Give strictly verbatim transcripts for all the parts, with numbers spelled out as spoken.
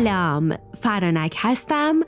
سلام، فرانک هستم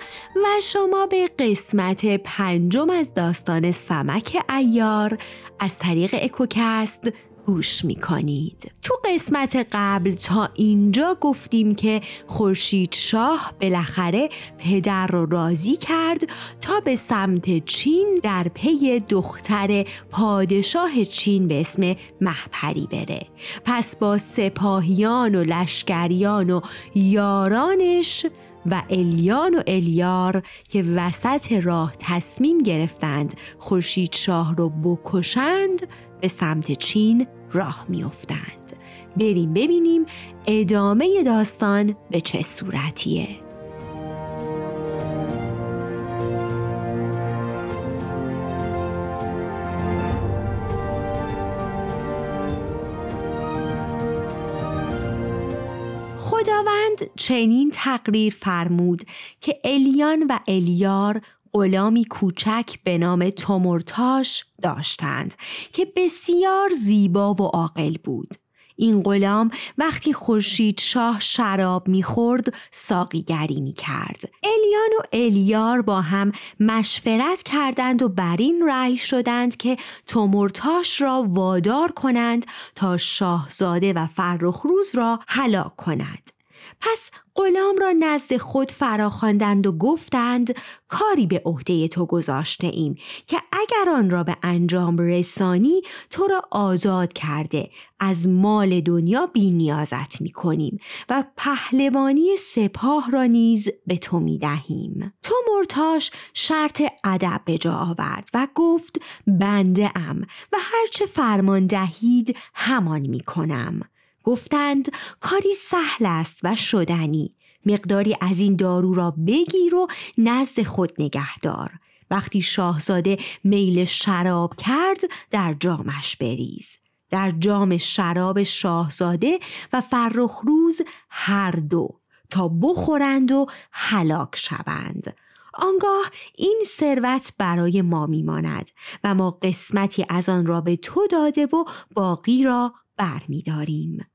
و شما به قسمت پنجم از داستان سمک عیار از طریق اکوکست گوش میکنید. تو قسمت قبل تا اینجا گفتیم که خورشیدشاه بالاخره پدر رو راضی کرد تا به سمت چین در پی دختر پادشاه چین به اسم مهپری بره. پس با سپاهیان و لشکریان و یارانش و الیان و الیار که وسط راه تصمیم گرفتند خورشیدشاه رو بکشند به سمت چین راه میافتند. بریم ببینیم ادامه داستان به چه صورتیه. خداوند چنین تقریر فرمود که الیان و الیار غلامی کوچک به نام تمورتاش داشتند که بسیار زیبا و عاقل بود. این غلام وقتی خورشیدشاه شراب می‌خورد ساقیگری می‌کرد. الیان و الیار با هم مشورت کردند و بر این رأی شدند که تمورتاش را وادار کنند تا شاهزاده و فرخروز را هلاک کنند. پس غلام را نزد خود فراخواندند و گفتند کاری به عهده تو گذاشته ایم که اگر آن را به انجام رسانی تو را آزاد کرده از مال دنیا بی نیازت می کنیم و پهلوانی سپاه را نیز به تو می دهیم. تمورتاش شرط ادب به جا آورد و گفت بنده ام و هرچه فرمان دهید همان می کنم. گفتند کاری سهل است و شدنی، مقداری از این دارو را بگیر و نزد خود نگهدار. وقتی شاهزاده میل شراب کرد در جامش بریز. در جام شراب شاهزاده و فرخروز هر دو تا بخورند و هلاک شوند. آنگاه این ثروت برای ما میماند و ما قسمتی از آن را به تو داده و باقی را برمی داریم.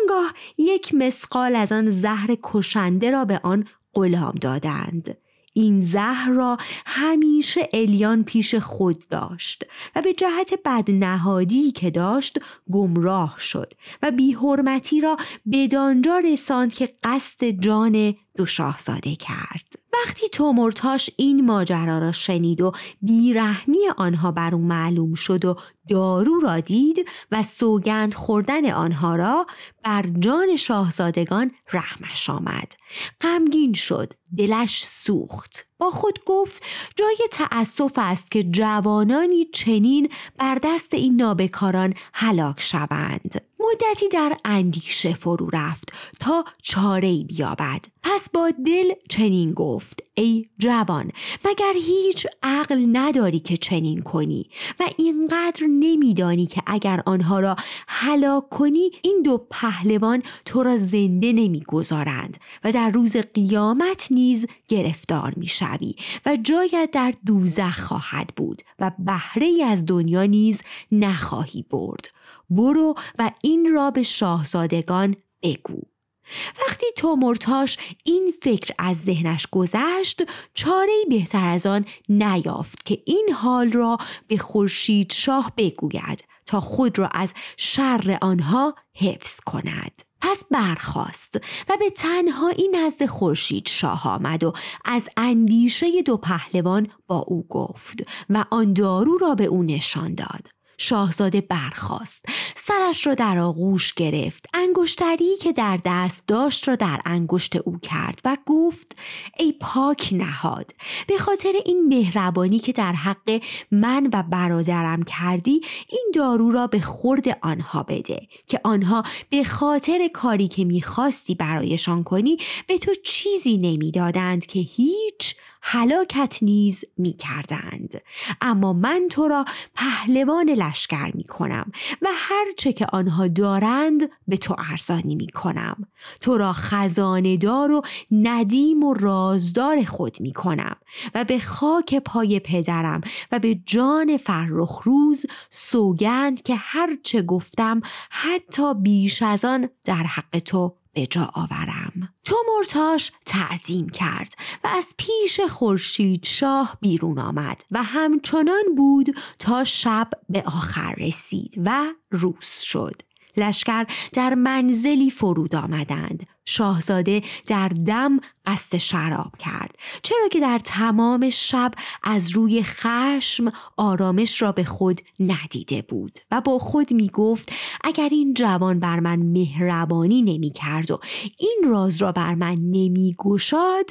آنگاه یک مسقال از آن زهر کشنده را به آن غلام دادند. این زهر را همیشه الیان پیش خود داشت و به جهت بدنهادی که داشت گمراه شد و بی‌حرمتی را بدانجا رساند که قصد جان دو شاهزاده کرد. وقتی تمورتاش این ماجرا را شنید و بیرحمی آنها بر او معلوم شد و دارو را دید و سوگند خوردن آنها را بر جان شاهزادگان رحمش آمد. غمگین شد، دلش سوخت. با خود گفت جای تأسف است که جوانانی چنین بر دست این نابکاران هلاک شوند. مدتی در اندیشه فرو رفت تا چاره‌ای بیابد. پس با دل چنین گفت ای جوان، مگر هیچ عقل نداری که چنین کنی و اینقدر نمیدانی که اگر آنها را هلاک کنی این دو پهلوان تو را زنده نمیگذارند و در روز قیامت نیز گرفتار میشوی و جایت در دوزخ خواهد بود و بهره‌ای از دنیا نیز نخواهی برد. برو و این را به شاهزادگان بگو. وقتی تمورتاش این فکر از ذهنش گذشت چاره‌ای بهتر از آن نیافت که این حال را به خورشیدشاه بگوید تا خود را از شر آنها حفظ کند. پس برخاست و به تنهایی نزد خورشیدشاه آمد و از اندیشه دو پهلوان با او گفت و آن دارو را به او نشان داد. شاهزاده برخاست، سرش را در آغوش گرفت، انگشتری که در دست داشت را در انگشت او کرد و گفت ای پاک نهاد، به خاطر این مهربانی که در حق من و برادرم کردی این دارو را به خورد آنها بده که آنها به خاطر کاری که میخواستی برایشان کنی به تو چیزی نمیدادند که هیچ، هلاکت نیز می کردند. اما من تو را پهلوان لشکر می کنم و هر چه که آنها دارند به تو ارزانی می کنم. تو را خزانه دار و ندیم و رازدار خود می کنم و به خاک پای پدرم و به جان فرخروز سوگند که هر چه گفتم حتی بیش از آن در حق تو به جا آورم. تمورتاش تعظیم کرد و از پیش خورشیدشاه بیرون آمد و همچنان بود تا شب به آخر رسید و روز شد. لشکر در منزلی فرود آمدند. شاهزاده در دم قصد شراب کرد، چرا که در تمام شب از روی خشم آرامش را به خود ندیده بود و با خود می گفت اگر این جوان بر من مهربانی نمی کرد و این راز را بر من نمی گشاد،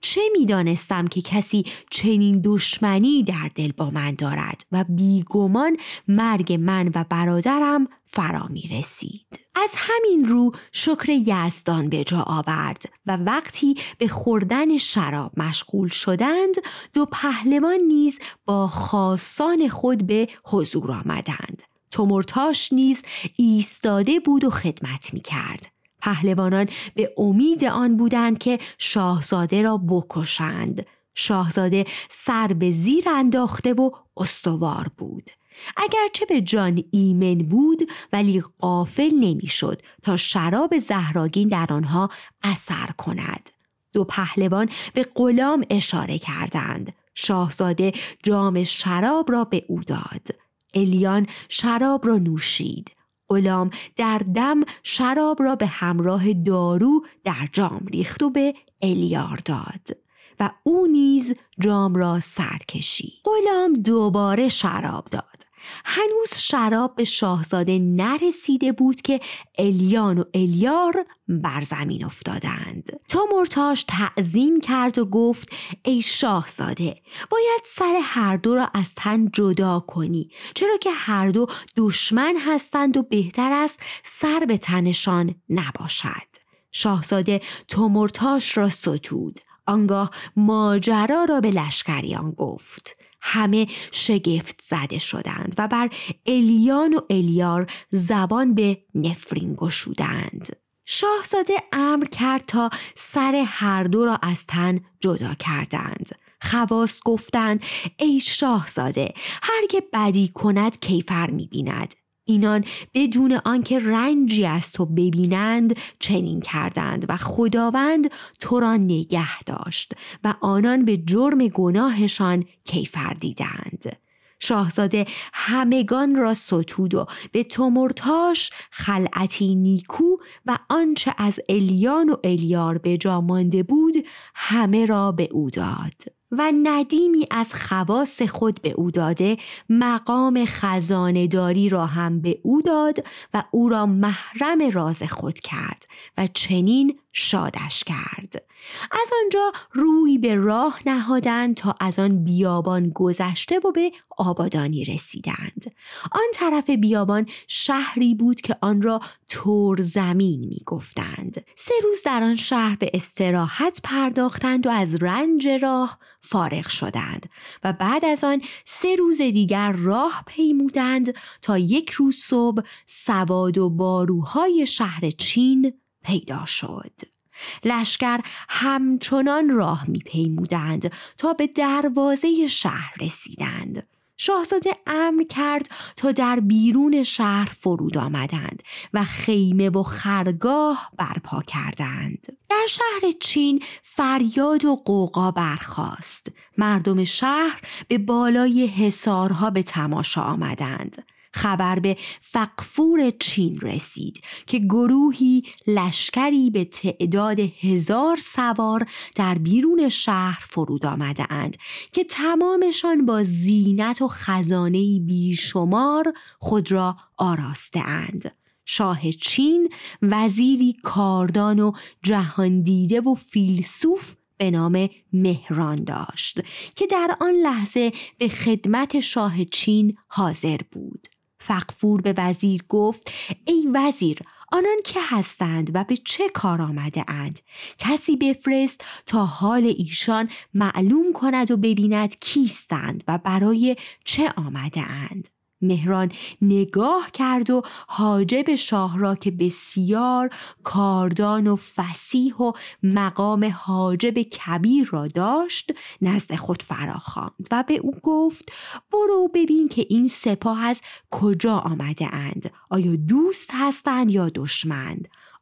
چه می دانستم که کسی چنین دشمنی در دل با من دارد و بیگمان مرگ من و برادرم فرا می رسید. از همین رو شکر یزدان به جا آورد و وقتی به خوردن شراب مشغول شدند، دو پهلوان نیز با خاصان خود به حضور آمدند. تمورتاش نیز ایستاده بود و خدمت می کرد. پهلوانان به امید آن بودند که شاهزاده را بکشند. شاهزاده سر به زیر انداخته و استوار بود. اگرچه به جان ایمن بود ولی غافل نمی‌شد تا شراب زهرآگین در آنها اثر کند. دو پهلوان به غلام اشاره کردند. شاهزاده جام شراب را به او داد. الیان شراب را نوشید. غلام در دم شراب را به همراه دارو در جام ریخت و به الیار داد و او نیز جام را سر کشید. غلام دوباره شراب داد. هنوز شراب به شاهزاده نرسیده بود که الیان و الیار بر زمین افتادند. تمورتاش تعظیم کرد و گفت ای شاهزاده، باید سر هر دو را از تن جدا کنی، چرا که هر دو دشمن هستند و بهتر است سر به تنشان نباشد. شاهزاده تمورتاش را ستود. آنگاه ماجرا را به لشکریان گفت. همه شگفت زده شدند و بر الیان و الیار زبان به نفرین گشودند. شاهزاده امر کرد تا سر هر دو را از تن جدا کردند. خواص گفتند ای شاهزاده، هر که بدی کند کیفر می‌بیند. اینان بدون آنکه رنجی از تو ببینند چنین کردند و خداوند تو را نگه داشت و آنان به جرم گناهشان کیفر دیدند. شاهزاده همگان را ستود و به تمورتاش خلعتی نیکو و آنچه از الیان و الیار به جا مانده بود همه را به او داد و ندیمی از خواص خود به او داده، مقام خزانداری را هم به او داد و او را محرم راز خود کرد و چنین شادش کرد. از آنجا روی به راه نهادند تا از آن بیابان گذشته و به آبادانی رسیدند. آن طرف بیابان شهری بود که آن را تور زمین می گفتند. سه روز در آن شهر به استراحت پرداختند و از رنج راه فارغ شدند و بعد از آن سه روز دیگر راه پیمودند تا یک روز صبح سواد و باروهای شهر چین پیدا شد. لشکر همچنان راه می‌پیمودند تا به دروازه شهر رسیدند. شاهزاده امر کرد تا در بیرون شهر فرود آمدند و خیمه و خرگاه برپا کردند. در شهر چین فریاد و غوغا برخاست. مردم شهر به بالای حصارها به تماشا آمدند. خبر به فغفور چین رسید که گروهی لشکری به تعداد هزار سوار در بیرون شهر فرود آمدند که تمامشان با زینت و خزانه‌ای بیشمار خود را آراسته اند. شاه چین وزیری کاردان و جهاندیده و فیلسوف به نام مهران داشت که در آن لحظه به خدمت شاه چین حاضر بود. فغفور به وزیر گفت ای وزیر، آنان که هستند و به چه کار آمده اند؟ کسی بفرست تا حال ایشان معلوم کند و ببیند کیستند و برای چه آمده اند. مهران نگاه کرد و حاجب شاه را که بسیار کاردان و فصیح و مقام حاجب کبیر را داشت نزد خود فراخواند و به او گفت برو ببین که این سپاه از کجا آمده اند، آیا دوست هستند یا دشمن؟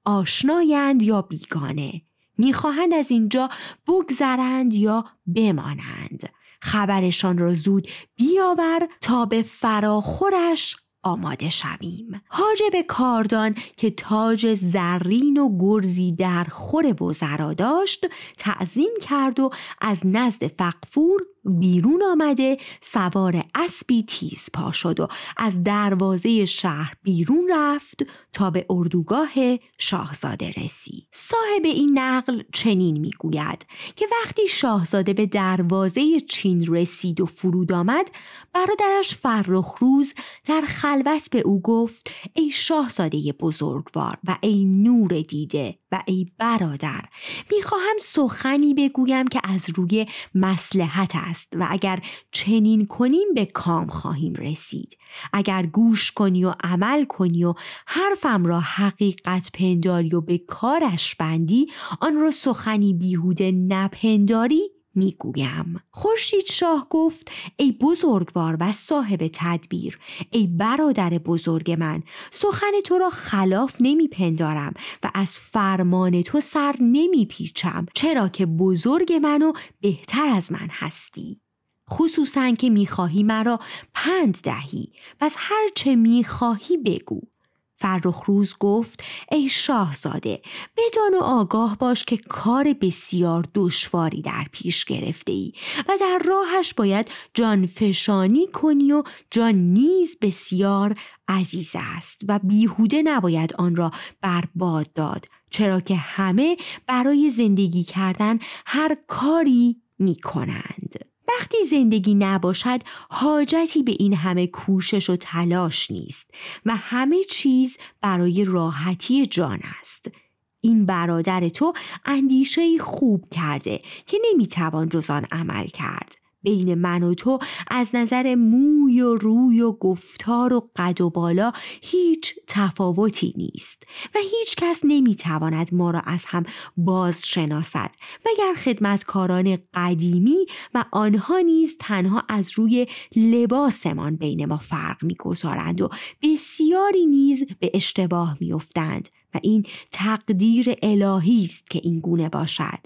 آشنایند یا بیگانه، میخواهند از اینجا بگذرند یا بمانند، خبرشان را زود بیاور تا به فراخورش آماده شویم. حاجب کاردان که تاج زرین و گرزی در خور وزرا داشت تعظیم کرد و از نزد فغفور بیرون آمده سوار اسبی تیز پا شد و از دروازه شهر بیرون رفت تا به اردوگاه شاهزاده رسید. صاحب این نقل چنین میگوید که وقتی شاهزاده به دروازه چین رسید و فرود آمد، برادرش فرخروز در خلوت به او گفت: ای شاهزاده بزرگوار و ای نور دیده و ای برادر، میخواهم سخنی بگویم که از روی مصلحت است و اگر چنین کنیم به کام خواهیم رسید. اگر گوش کنی و عمل کنی و حرفم را حقیقت پنداری و به کارش بندی، آن را سخنی بیهوده نپنداری میگویم. خورشیدشاه گفت: ای بزرگوار و صاحب تدبیر، ای برادر بزرگ من، سخن تو را خلاف نمیپندارم و از فرمان تو سر نمیپیچم، چرا که بزرگ من و بهتر از من هستی، خصوصا که میخواهی مرا پند دهی، پس هر چه میخواهی بگو. فرخروز گفت: ای شاهزاده، بدان و آگاه باش که کار بسیار دشواری در پیش گرفته ای و در راهش باید جانفشانی کنی و جان نیز بسیار عزیز است و بیهوده نباید آن را برباد داد، چرا که همه برای زندگی کردن هر کاری می کنند. وقتی زندگی نباشد حاجتی به این همه کوشش و تلاش نیست و همه چیز برای راحتی جان است. این برادر تو اندیشه خوب کرده که نمیتوان جز آن عمل کرد. بین من و تو از نظر موی و روی و گفتار و قد و بالا هیچ تفاوتی نیست و هیچ کس نمیتواند ما را از هم باز شناسد مگر خدمتکاران قدیمی و آنها نیز تنها از روی لباسمان بین ما فرق میگذارند و بسیاری نیز به اشتباه میافتند و این تقدیر الهی است که این گونه باشد.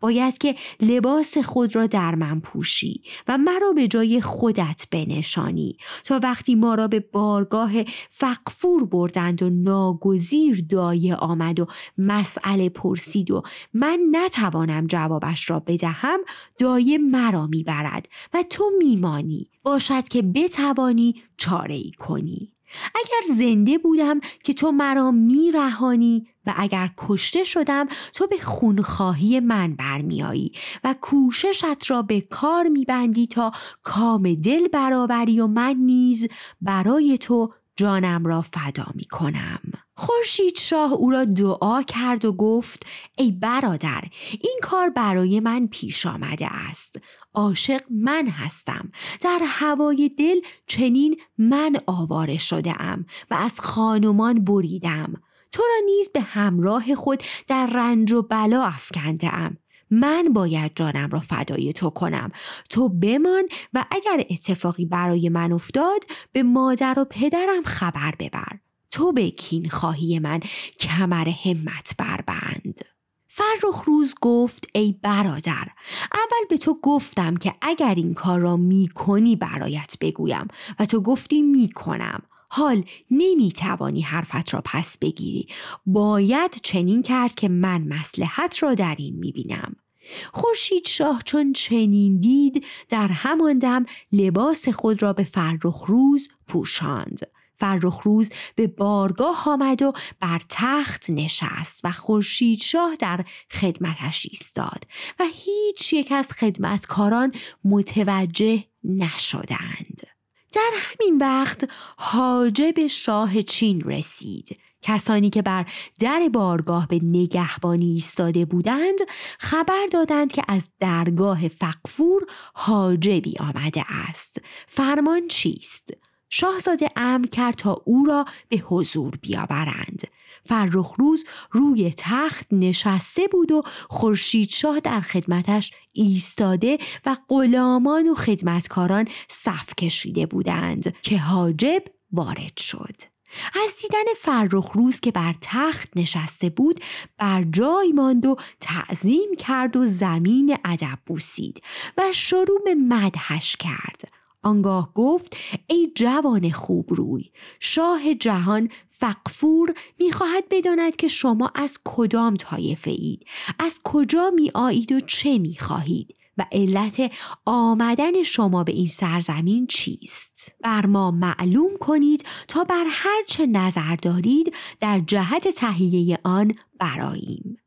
باید که لباس خود را در من پوشی و مرا به جای خودت بنشانی تا وقتی ما را به بارگاه فغفور بردند و ناگزیر دایه آمد و مسئله پرسید و من نتوانم جوابش را بدهم، دایه مرا میبرد و تو میمانی، باشد که بتوانی چاره‌ای کنی. اگر زنده بودم که تو مرا میرهانی و اگر کشته شدم تو به خونخواهی من برمیایی و کوششت را به کار میبندی تا کام دل برآوری و من نیز برای تو جانم را فدا میکنم. خورشیدشاه او را دعا کرد و گفت: ای برادر، این کار برای من پیش آمده است. عاشق من هستم، در هوای دل چنین من آواره شده ام و از خانمان بریدم. تو را نیز به همراه خود در رنج و بلا افکنده ام. من باید جانم را فدای تو کنم، تو بمان و اگر اتفاقی برای من افتاد به مادر و پدرم خبر ببر. تو به کین خواهی من کمر همت بربند. فرخروز گفت: ای برادر، اول به تو گفتم که اگر این کار را می کنی برایت بگویم و تو گفتی می کنم. حال نمی توانی حرفت را پس بگیری. باید چنین کرد که من مصلحت را در این می بینم. خورشیدشاه چون چنین دید در همان دم لباس خود را به فرخروز پوشاند. فرخروز به بارگاه آمد و بر تخت نشست و خورشیدشاه در خدمتش ایستاد و هیچ یک از خدمتکاران متوجه نشدند. در همین وقت حاجب شاه چین رسید. کسانی که بر در بارگاه به نگهبانی ایستاده بودند خبر دادند که از درگاه فغفور حاجبی آمده است. فرمان چیست؟ شاهزاده امر کرد تا او را به حضور بیاورند. فرخروز روی تخت نشسته بود و خورشیدشاه در خدمتش ایستاده و غلامان و خدمتکاران صف کشیده بودند که حاجب وارد شد. از دیدن فرخروز که بر تخت نشسته بود بر جای ماند و تعظیم کرد و زمین ادب بوسید و شروع به مدحش کرد. آنگاه گفت: ای جوان خوب روی، شاه جهان فغفور میخواهد بداند که شما از کدام طایفه اید، از کجا می آیید و چه میخواهید و علت آمدن شما به این سرزمین چیست؟ بر ما معلوم کنید تا بر هر چه نظر دارید در جهت تهیه آن براییم.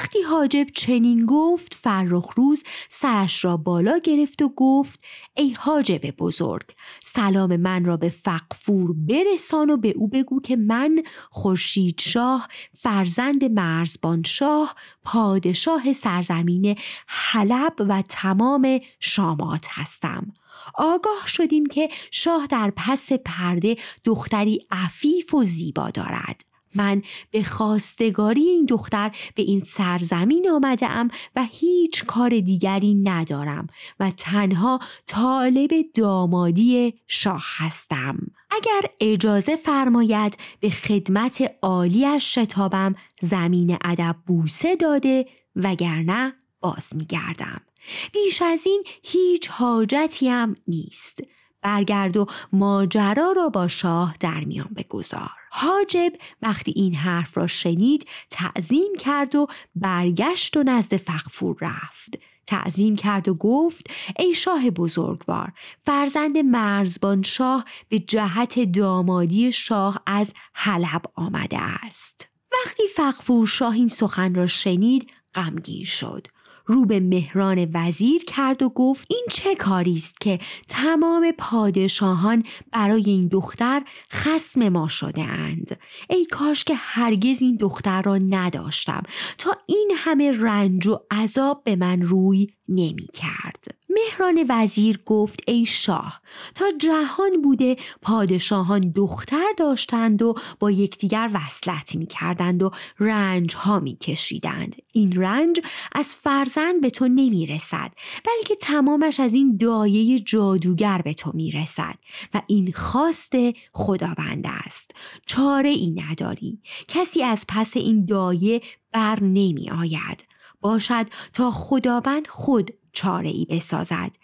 وقتی حاجب چنین گفت، فرخروز سرش را بالا گرفت و گفت: ای حاجب بزرگ، سلام من را به فغفور برسان و به او بگو که من خورشیدشاه فرزند مرزبانشاه پادشاه سرزمین حلب و تمام شامات هستم. آگاه شدیم که شاه در پس پرده دختری عفیف و زیبا دارد. من به خواستگاری این دختر به این سرزمین آمده ام و هیچ کار دیگری ندارم و تنها طالب دامادی شاه هستم. اگر اجازه فرماید به خدمت عالیش شتابم، زمین ادب بوسه داده وگرنه باز می‌گردم. بیش از این هیچ حاجتی هم نیست. برگرد و ماجرا را با شاه در میان بگذار. حاجب وقتی این حرف را شنید تعظیم کرد و برگشت و نزد فغفور رفت. تعظیم کرد و گفت: ای شاه بزرگوار، فرزند مرزبان شاه به جهت دامادی شاه از حلب آمده است. وقتی فغفور شاه این سخن را شنید غمگین شد. رو به مهران وزیر کرد و گفت: این چه کاری است که تمام پادشاهان برای این دختر خصم ما شده اند؟ ای کاش که هرگز این دختر را نداشتم تا این همه رنج و عذاب به من روی نمی کرد. مهران وزیر گفت: ای شاه، تا جهان بوده پادشاهان دختر داشتند و با یکدیگر وصلت می کردند و رنج ها می کشیدند. این رنج از فرزند به تو نمی رسد، بلکه تمامش از این دایه جادوگر به تو می رسد و این خواست خداوند است. چاره ای نداری، کسی از پس این دایه بر نمی آید. باشد تا خداوند خود چاره‌ای بسازد.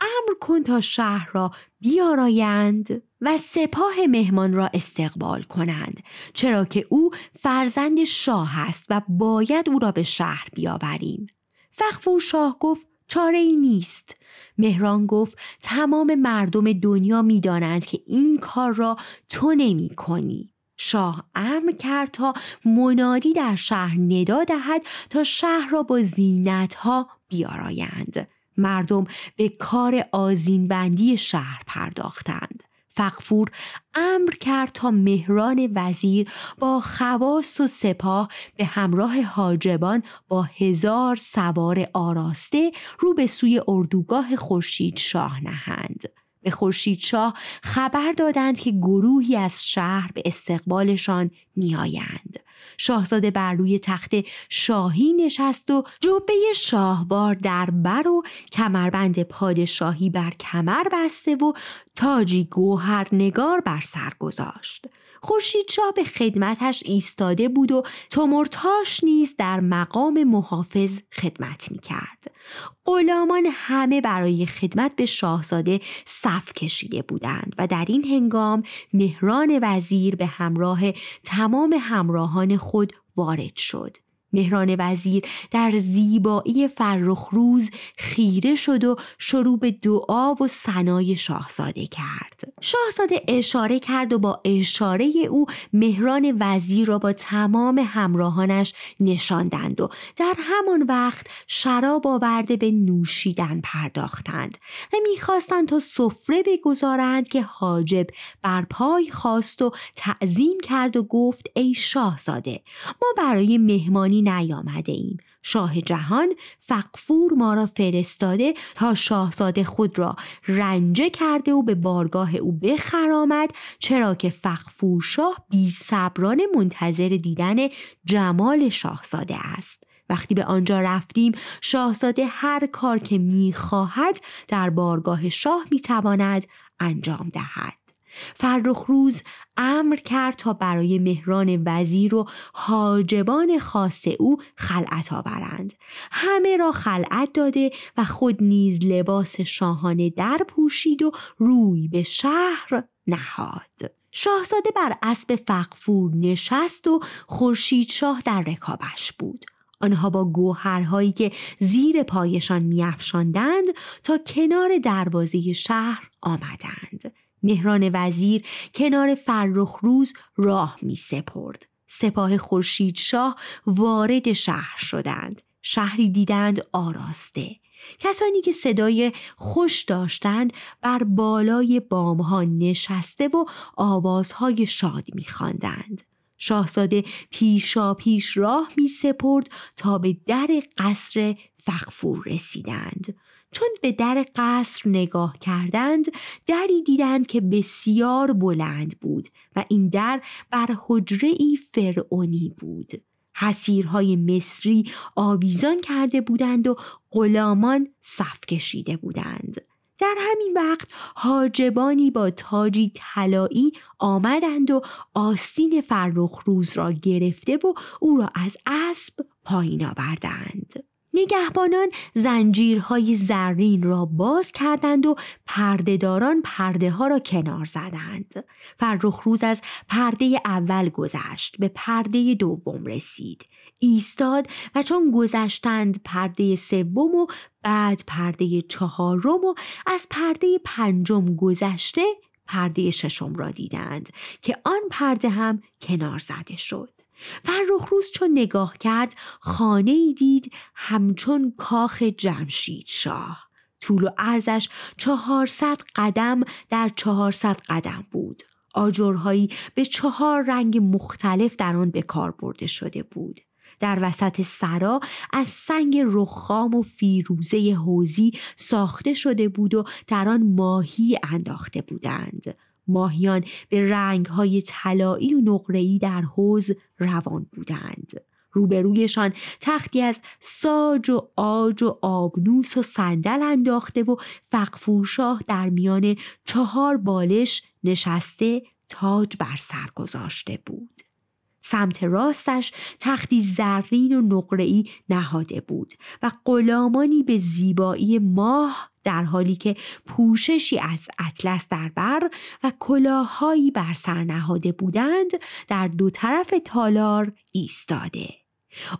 امر کن تا شهر را بیارایند و سپاه مهمان را استقبال کنند، چرا که او فرزند شاه است و باید او را به شهر بیاوریم. فغفور شاه گفت: چاره‌ای نیست. مهران گفت: تمام مردم دنیا می دانند که این کار را تو نمی کنی. شاه امر کرد تا منادی در شهر ندا دهد تا شهر را با زینت‌ها بیارایند. مردم به کار آذین‌بندی شهر پرداختند. فغفور امر کرد تا مهران وزیر با خواص و سپاه به همراه حاجبان با هزار سوار آراسته رو به سوی اردوگاه خورشیدشاه نهند. به خورشیدشاه خبر دادند که گروهی از شهر به استقبالشان میآیند. شاهزاده بر روی تخت شاهی نشست و جبه شاهوار در بر و کمربند پادشاهی بر کمر بسته و تاجی گوهرنگار بر سر گذاشت. خورشیدشاه به خدمتش ایستاده بود و تمورتاش نیز در مقام محافظ خدمت می‌کرد. غلامان همه برای خدمت به شاهزاده صف کشیده بودند و در این هنگام مهران وزیر به همراه تمام همراهان خود وارد شد. مهران وزیر در زیبایی فرخروز خیره شد و شروع به دعا و ثنای شاهزاده کرد. شاهزاده اشاره کرد و با اشاره او مهران وزیر را با تمام همراهانش نشاندند و در همان وقت شراب آورده به نوشیدن پرداختند و می‌خواستند تا سفره بگذارند که حاجب بر پای خاست و تعظیم کرد و گفت: ای شاهزاده، ما برای مهمانی نیامده ایم. شاه جهان فغفور ما را فرستاده تا شاهزاده خود را رنجه کرده و به بارگاه او بخرامد، چرا که فغفور شاه بی صبرانه منتظر دیدن جمال شاهزاده است. وقتی به آنجا رفتیم، شاهزاده هر کار که می خواهد در بارگاه شاه می تواند انجام دهد. فرخروز امر کرد تا برای مهران وزیر و حاجبان خاص او خلعت آورند. همه را خلعت داده و خود نیز لباس شاهانه در پوشید و روی به شهر نهاد. شاهزاده بر اسب فغفور نشست و خورشیدشاه در رکابش بود. آنها با گوهرهایی که زیر پایشان می‌افشاندند تا کنار دروازه شهر آمدند. مهران وزیر کنار فرخروز راه می‌سپرد. سپاه خورشیدشاه وارد شهر شدند. شهری دیدند آراسته. کسانی که صدای خوش داشتند بر بالای بامها نشسته و آوازهای شاد می‌خواندند. شاهزاده پیشا پیش راه می سپرد تا به در قصر فغفور رسیدند. چون به در قصر نگاه کردند، دری دیدند که بسیار بلند بود و این در بر حجره‌ای فرعونی بود. حصیرهای مصری آویزان کرده بودند و غلامان صف کشیده بودند. در همین وقت حاجبانی با تاجی طلایی آمدند و آستین فرخروز را گرفته و او را از اسب پایین آوردند. نگهبانان زنجیرهای زرین را باز کردند و پردهداران پرده ها را کنار زدند. فرخروز از پرده اول گذشت، به پرده دوم رسید، ایستاد و چون گذشتند پرده سوم و بعد پرده چهارم و از پرده پنجم گذشته پرده ششم را دیدند که آن پرده هم کنار زده شد. فرخروز چون نگاه کرد خانه‌ای دید همچون کاخ جمشید شاه. طول و عرضش چهارصد قدم در چهارصد قدم بود. آجرهایی به چهار رنگ مختلف در آن به کار برده شده بود. در وسط سرا از سنگ رخام و فیروزه حوزی ساخته شده بود و در آن ماهی انداخته بودند. ماهیان به رنگ‌های طلایی و نقره‌ای در حوض روان بودند. روبرویشان تختی از ساج و عاج و آبنوس و صندل انداخته و فغفورشاه در میان چهار بالش نشسته تاج بر سر گذاشته بود. سمت راستش تختی زرین و نقره‌ای نهاده بود و غلامانی به زیبایی ماه در حالی که پوششی از اطلس در بر و کلاهایی بر سر نهاده بودند در دو طرف تالار ایستاده.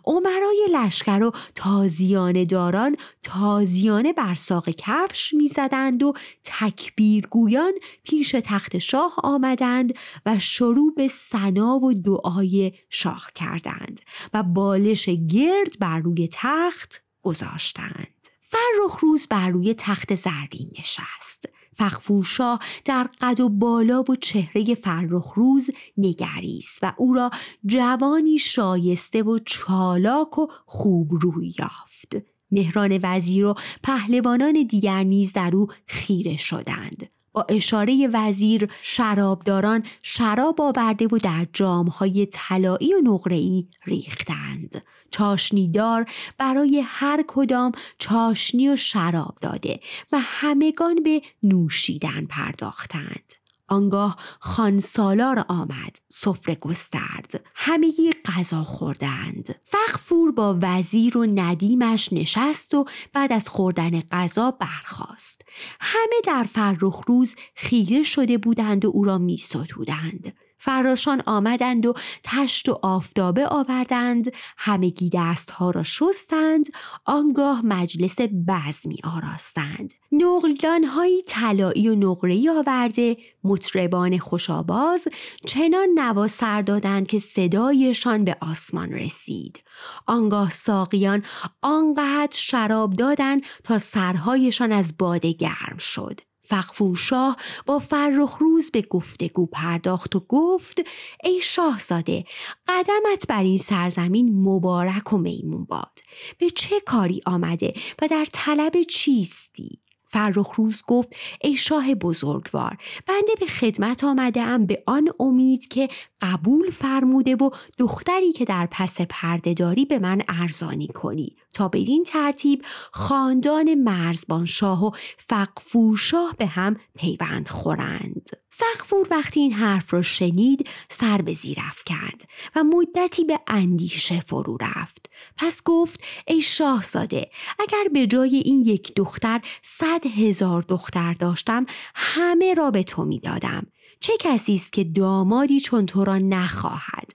عمرای لشکر و تازیانه داران تازیانه بر ساق کفش می‌زدند و تکبیرگویان پیش تخت شاه آمدند و شروع به ثنا و دعای شاه کردند و بالش گرد بر روی تخت گذاشتند. فرخروز بر روی تخت زرین نشست. فغفورشاه در قد و بالا و چهره فرخروز نگریست و او را جوانی شایسته و چالاک و خوب روی یافت. مهران وزیر و پهلوانان دیگر نیز در او خیره شدند. با اشاره وزیر شرابداران شراب آورده و در جام‌های طلایی و نقره‌ای ریختند. چاشنیدار برای هر کدام چاشنی و شراب داده و همگان به نوشیدن پرداختند. آنگاه خانسالار آمد، سفره گسترد، همگی غذا خوردند. فغفور با وزیر و ندیمش نشست و بعد از خوردن غذا برخاست. همه در فرخروز خیره شده بودند و او را می ستودند. فراشان آمدند و تشت و آفتابه آوردند، همگی دستها را شستند، آنگاه مجلس بزمی آراستند. نقلدان‌های طلایی و نقره‌ای آورده، مطربان خوش‌آواز چنان نواسر دادند که صدایشان به آسمان رسید. آنگاه ساقیان آنقدر شراب دادند تا سرهایشان از باد گرم شد. فغفورشاه با فرخروز به گفتگو پرداخت و گفت: ای شاهزاده، قدمت بر این سرزمین مبارک و میمون باد. به چه کاری آمده و در طلب چیستی؟ فرخروز گفت: ای شاه بزرگوار، بنده به خدمت آمده ام به آن امید که قبول فرموده و دختری که در پس پردهداری به من ارزانی کنی تا بدین ترتیب خاندان مرزبان شاه و فغفور شاه به هم پیوند خورند. فغفور وقتی این حرف را شنید سر به زیر افکند و مدتی به اندیشه فرو رفت. پس گفت ای شاهزاده، اگر به جای این یک دختر صد هزار دختر داشتم همه را به تو می دادم. چه کسی است که دامادی چون تو را نخواهد؟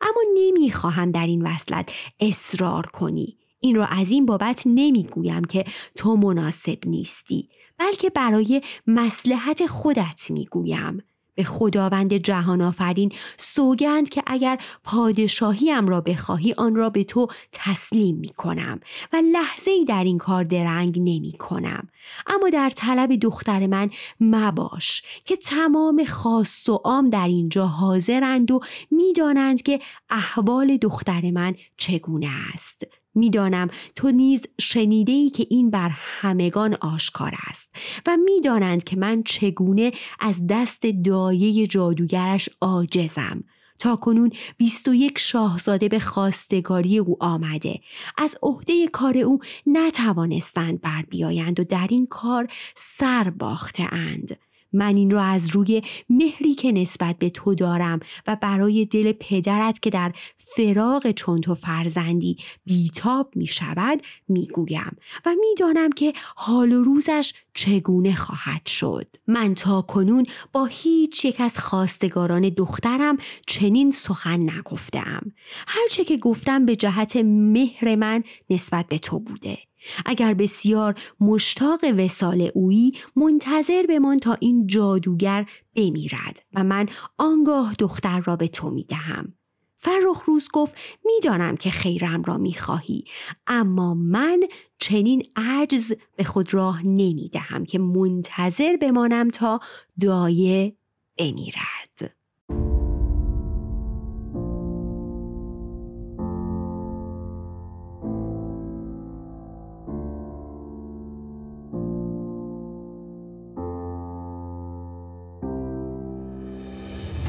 اما نمی خواهم در این وصلت اصرار کنی. این را از این بابت نمی گویم که تو مناسب نیستی، بلکه برای مصلحت خودت می گویم. به خداوند جهان آفرین سوگند که اگر پادشاهیم را بخواهی آن را به تو تسلیم می کنم و لحظه‌ای در این کار درنگ نمی کنم. اما در طلب دختر من مباش که تمام خاص و عام در اینجا حاضرند و می دانند که احوال دختر من چگونه است. میدانم تو نیز شنیده‌ای که این بر همگان آشکار است و میدانند که من چگونه از دست دایه جادوگرش عاجزم. تا کنون بیست و یک شاهزاده به خواستگاری او آمده، از عهده کار او نتوانستند بر بیایند و در این کار سر باخته اند. من این را از روی مهری که نسبت به تو دارم و برای دل پدرت که در فراق چون تو فرزندی بیتاب می شود می گویم و می دانم که حال و روزش چگونه خواهد شد. من تا کنون با هیچ یک از خواستگاران دخترم چنین سخن نگفتم. هرچه که گفتم به جهت مهر من نسبت به تو بوده. اگر بسیار مشتاق وصال اویی، منتظر بمان تا این جادوگر بمیرد و من آنگاه دختر را به تو می دهم. فرخروز گفت می دانم که خیرم را می خواهی، اما من چنین عجز به خود راه نمی دهم که منتظر بمانم تا دایه بمیرد.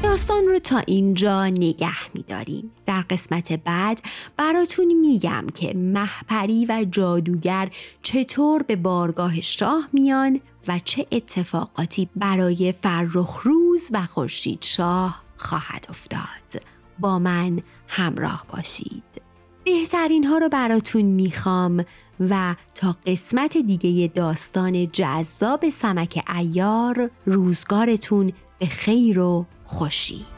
داستان رو تا اینجا نگه می‌داریم. در قسمت بعد براتون میگم که مهپری و جادوگر چطور به بارگاه شاه میان و چه اتفاقاتی برای فرخروز و خورشیدشاه خواهد افتاد. با من همراه باشید. بهترین ها رو براتون میخوام و تا قسمت دیگه داستان جذاب سمک عیار، روزگارتون به خیر و خوشی.